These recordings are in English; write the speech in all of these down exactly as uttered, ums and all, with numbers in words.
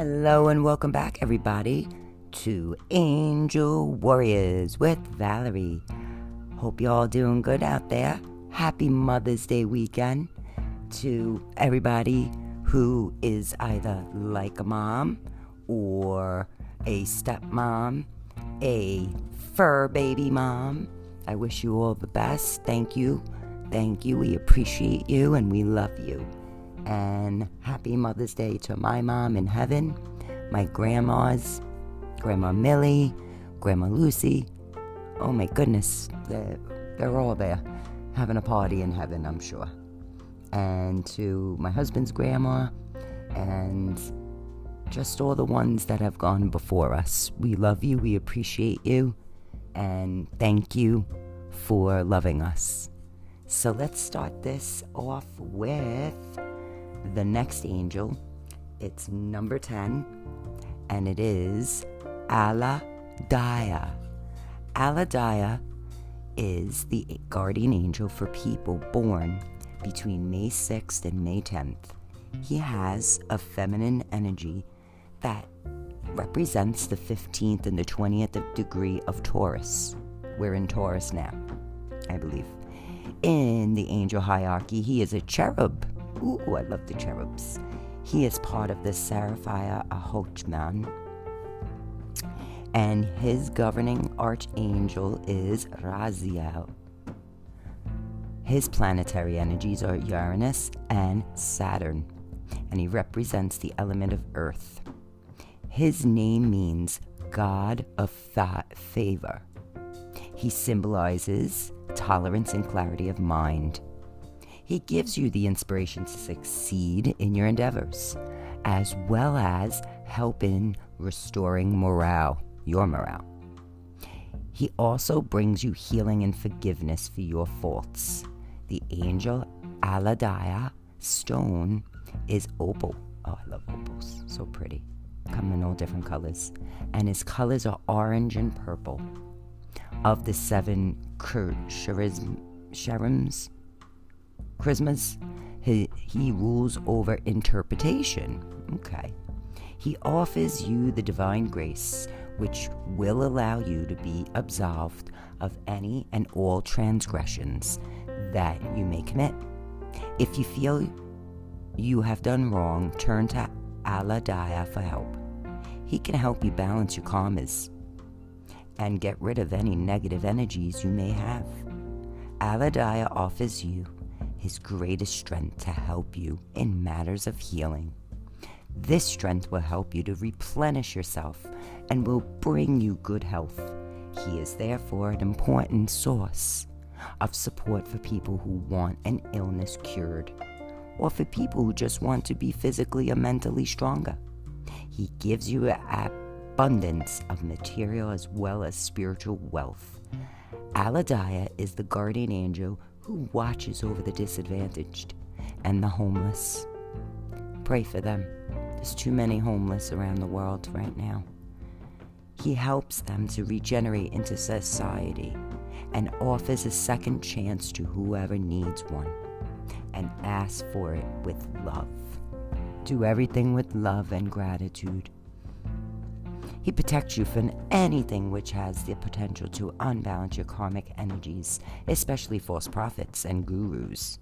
Hello and welcome back, everybody, to Angel Warriors with Valerie. Hope y'all doing good out there. Happy Mother's Day weekend to everybody who is either like a mom or a stepmom, a fur baby mom. I wish you all the best. Thank you. Thank you. We appreciate you and we love you. And happy Mother's Day to my mom in heaven, my grandmas, Grandma Millie, Grandma Lucy. Oh my goodness, they're, they're all there having a party in heaven, I'm sure. And to my husband's grandma and just all the ones that have gone before us. We love you, we appreciate you, and thank you for loving us. So let's start this off with the next angel. It's number ten, and it is Aladiah. Aladiah is the guardian angel for people born between May sixth and May tenth. He has a feminine energy that represents the fifteenth and the twentieth degree of Taurus. We're in Taurus now, I believe. In the angel hierarchy, he is a cherub. Ooh, I love the cherubs. He is part of the Seraphia Ahochman. And his governing archangel is Raziel. His planetary energies are Uranus and Saturn. And he represents the element of earth. His name means God of fa- favor. He symbolizes tolerance and clarity of mind. He gives you the inspiration to succeed in your endeavors, as well as help in restoring morale, your morale. He also brings you healing and forgiveness for your faults. The angel Aladiah stone is opal. Oh, I love opals. So pretty. Come in all different colors. And his colors are orange and purple. Of the seven cherubims, Christmas, he, he rules over interpretation. Okay. He offers you the divine grace, which will allow you to be absolved of any and all transgressions that you may commit. If you feel you have done wrong, turn to Aladiah for help. He can help you balance your karmas and get rid of any negative energies you may have. Aladiah offers you his greatest strength to help you in matters of healing. This strength will help you to replenish yourself and will bring you good health. He is therefore an important source of support for people who want an illness cured, or for people who just want to be physically or mentally stronger. He gives you an abundance of material as well as spiritual wealth. Aladiah is the guardian angel who watches over the disadvantaged and the homeless. Pray for them. There's too many homeless around the world right now. He helps them to regenerate into society and offers a second chance to whoever needs one, and ask for it with love. Do everything with love and gratitude. He protects you from anything which has the potential to unbalance your karmic energies, especially false prophets and gurus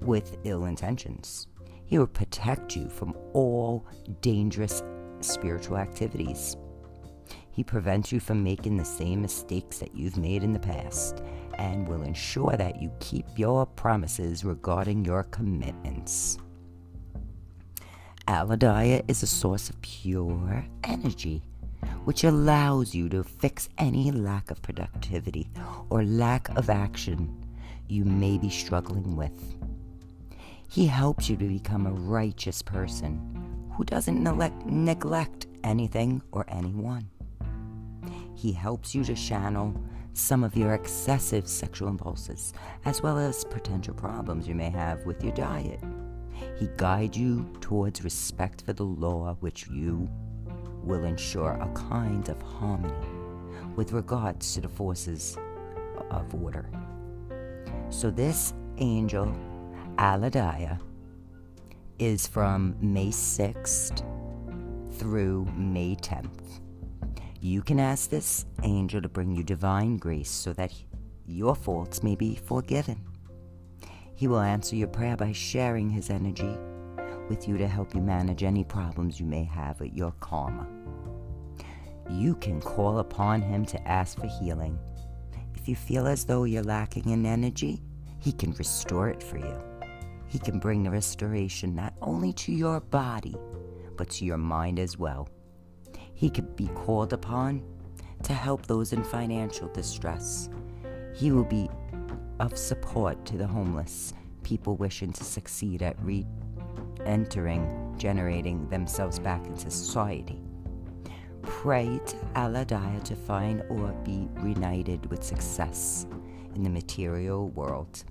with ill intentions. He will protect you from all dangerous spiritual activities. He prevents you from making the same mistakes that you've made in the past, and will ensure that you keep your promises regarding your commitments. Aladiah is a source of pure energy, which allows you to fix any lack of productivity or lack of action you may be struggling with. He helps you to become a righteous person who doesn't neglect, neglect anything or anyone. He helps you to channel some of your excessive sexual impulses, as well as potential problems you may have with your diet. He guides you towards respect for the law, which you will ensure a kind of harmony with regards to the forces of order. So this angel, Aladiah, is from May sixth through May tenth. You can ask this angel to bring you divine grace so that your faults may be forgiven. He will answer your prayer by sharing his energy with you to help you manage any problems you may have with your karma. You can call upon him to ask for healing. If you feel as though you're lacking in energy, he can restore it for you. He can bring the restoration not only to your body, but to your mind as well. He could be called upon to help those in financial distress. He will be of support to the homeless, people wishing to succeed at re-entering, generating themselves back into society. Pray to Aladiah to find or be reunited with success in the material world.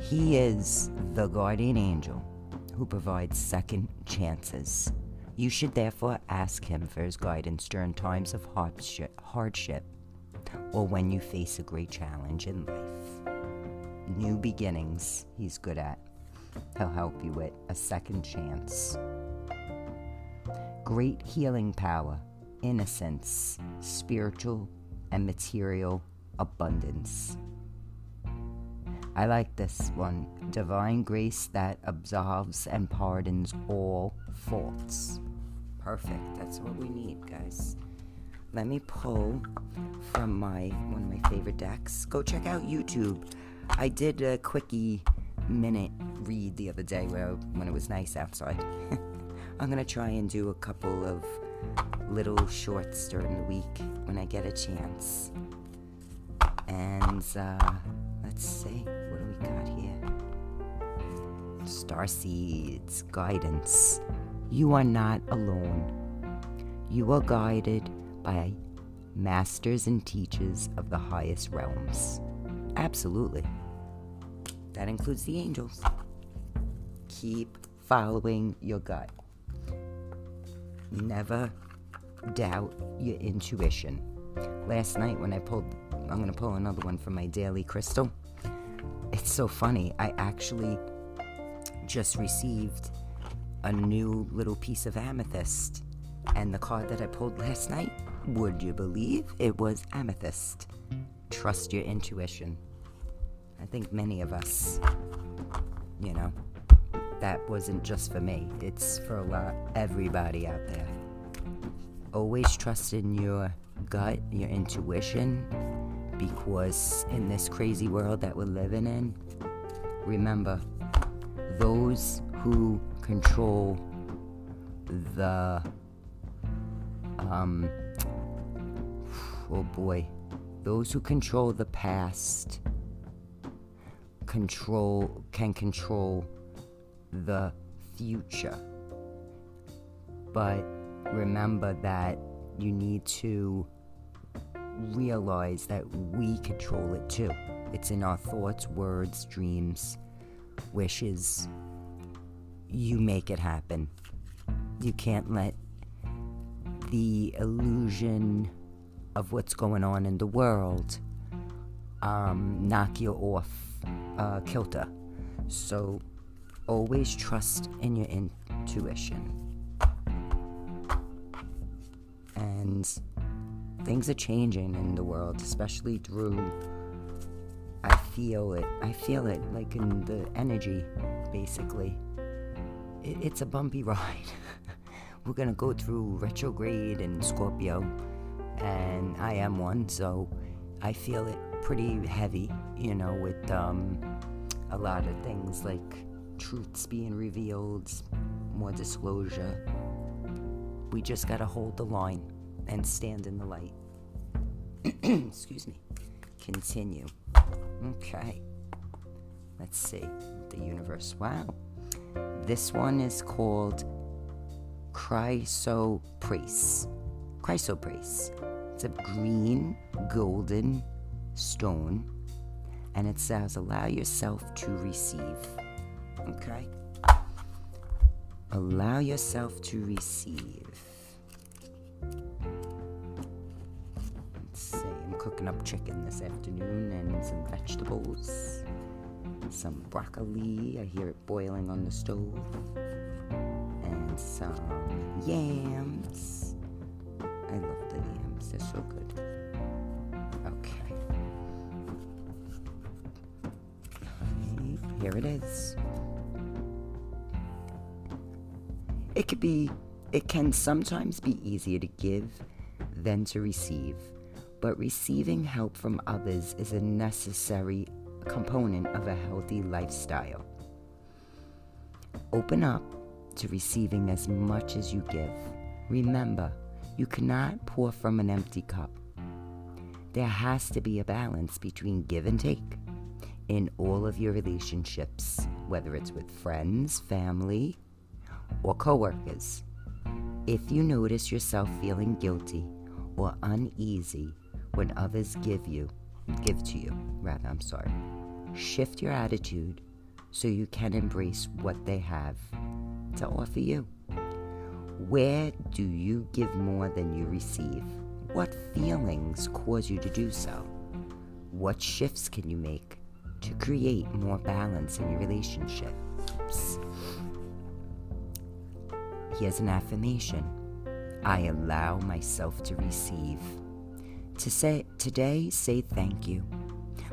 He is the guardian angel who provides second chances. You should therefore ask him for his guidance during times of hardship or when you face a great challenge in life. New beginnings, he's good at. He'll help you with a second chance. Great healing power, innocence, spiritual and material abundance. I like this one. Divine grace that absolves and pardons all faults. Perfect. That's what we need, guys. Let me pull from my one of my favorite decks. Go check out YouTube. I did a quickie minute read the other day where, when it was nice outside. I'm going to try and do a couple of little shorts during the week when I get a chance. And uh, let's see. Got here. Starseeds Guidance. You are not alone. You are guided by masters and teachers of the highest realms. Absolutely. That includes the angels. Keep following your gut. Never doubt your intuition. Last night when I pulled, I'm going to pull another one from my daily crystal. It's so funny, I actually just received a new little piece of amethyst, and the card that I pulled last night, would you believe it was amethyst? Trust your intuition. I think many of us, you know, that wasn't just for me, it's for a lot, everybody out there. Always trust in your gut, your intuition. Because in this crazy world that we're living in, remember, those who control the, um, oh boy, those who control the past control can control the future. But remember that you need to realize that we control it too. It's in our thoughts, words, dreams, wishes. You make it happen. You can't let the illusion of what's going on in the world um, knock you off uh, kilter. So always trust in your intuition. And things are changing in the world, especially through, I feel it, I feel it, like in the energy, basically. It, it's a bumpy ride. We're going to go through retrograde and Scorpio, and I am one, so I feel it pretty heavy, you know, with um, a lot of things like truths being revealed, more disclosure. We just got to hold the line and stand in the light. Excuse me. Continue. Okay. Let's see. The universe. Wow. This one is called Chrysoprase. Chrysoprase. It's a green, golden stone. And it says, allow yourself to receive. Okay? Allow yourself to receive. Cooking up chicken this afternoon and some vegetables, some broccoli. I hear it boiling on the stove, and some yams. I love the yams, they're so good. Okay. Okay, here it is. It could be, it can sometimes be easier to give than to receive, but receiving help from others is a necessary component of a healthy lifestyle. Open up to receiving as much as you give. Remember, you cannot pour from an empty cup. There has to be a balance between give and take in all of your relationships, whether it's with friends, family, or coworkers. If you notice yourself feeling guilty or uneasy when others give you, give to you, rather, I'm sorry, shift your attitude so you can embrace what they have to offer you. Where do you give more than you receive? What feelings cause you to do so? What shifts can you make to create more balance in your relationships? Here's an affirmation. I allow myself to receive. To say, today, say thank you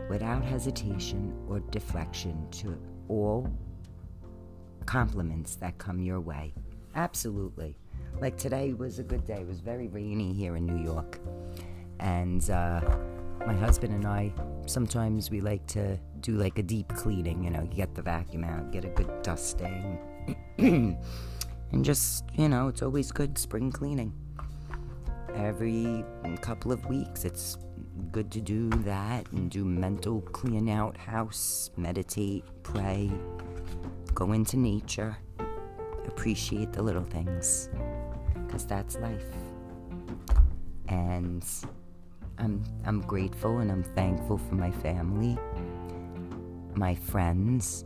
without hesitation or deflection to all compliments that come your way. Absolutely. Like today was a good day. It was very rainy here in New York. And uh, my husband and I, sometimes we like to do like a deep cleaning, you know, get the vacuum out, get a good dusting. And just, you know, it's always good spring cleaning. Every couple of weeks, it's good to do that and do mental clean out house, meditate, pray, go into nature, appreciate the little things, because that's life. And I'm I'm grateful and I'm thankful for my family, my friends,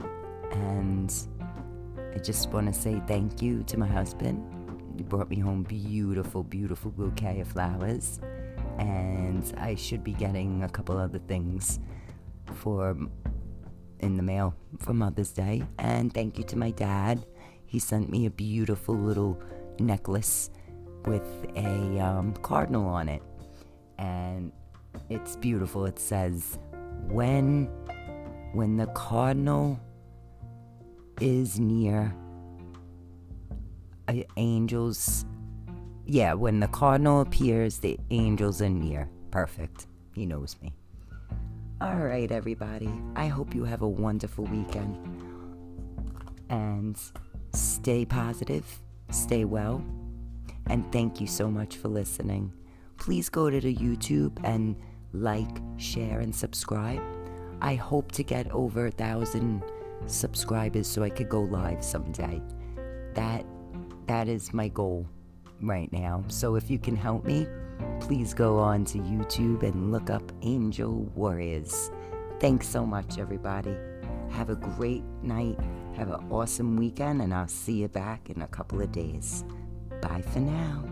and I just want to say thank you to my husband. He brought me home beautiful, beautiful bouquet of flowers. And I should be getting a couple other things for in the mail for Mother's Day. And thank you to my dad. He sent me a beautiful little necklace with a um, cardinal on it. And it's beautiful. It says, when, when the cardinal is near, uh, angels, yeah, when the cardinal appears, the angels are near. Perfect. He knows me. All right, everybody. I hope you have a wonderful weekend. And stay positive, stay well, and thank you so much for listening. Please go to the YouTube and like, share, and subscribe. I hope to get over a thousand subscribers so I could go live someday. That that is my goal right now. So if you can help me, please go on to YouTube and look up Angel Warriors. Thanks so much, everybody. Have a great night. Have an awesome weekend, and I'll see you back in a couple of days. Bye for now.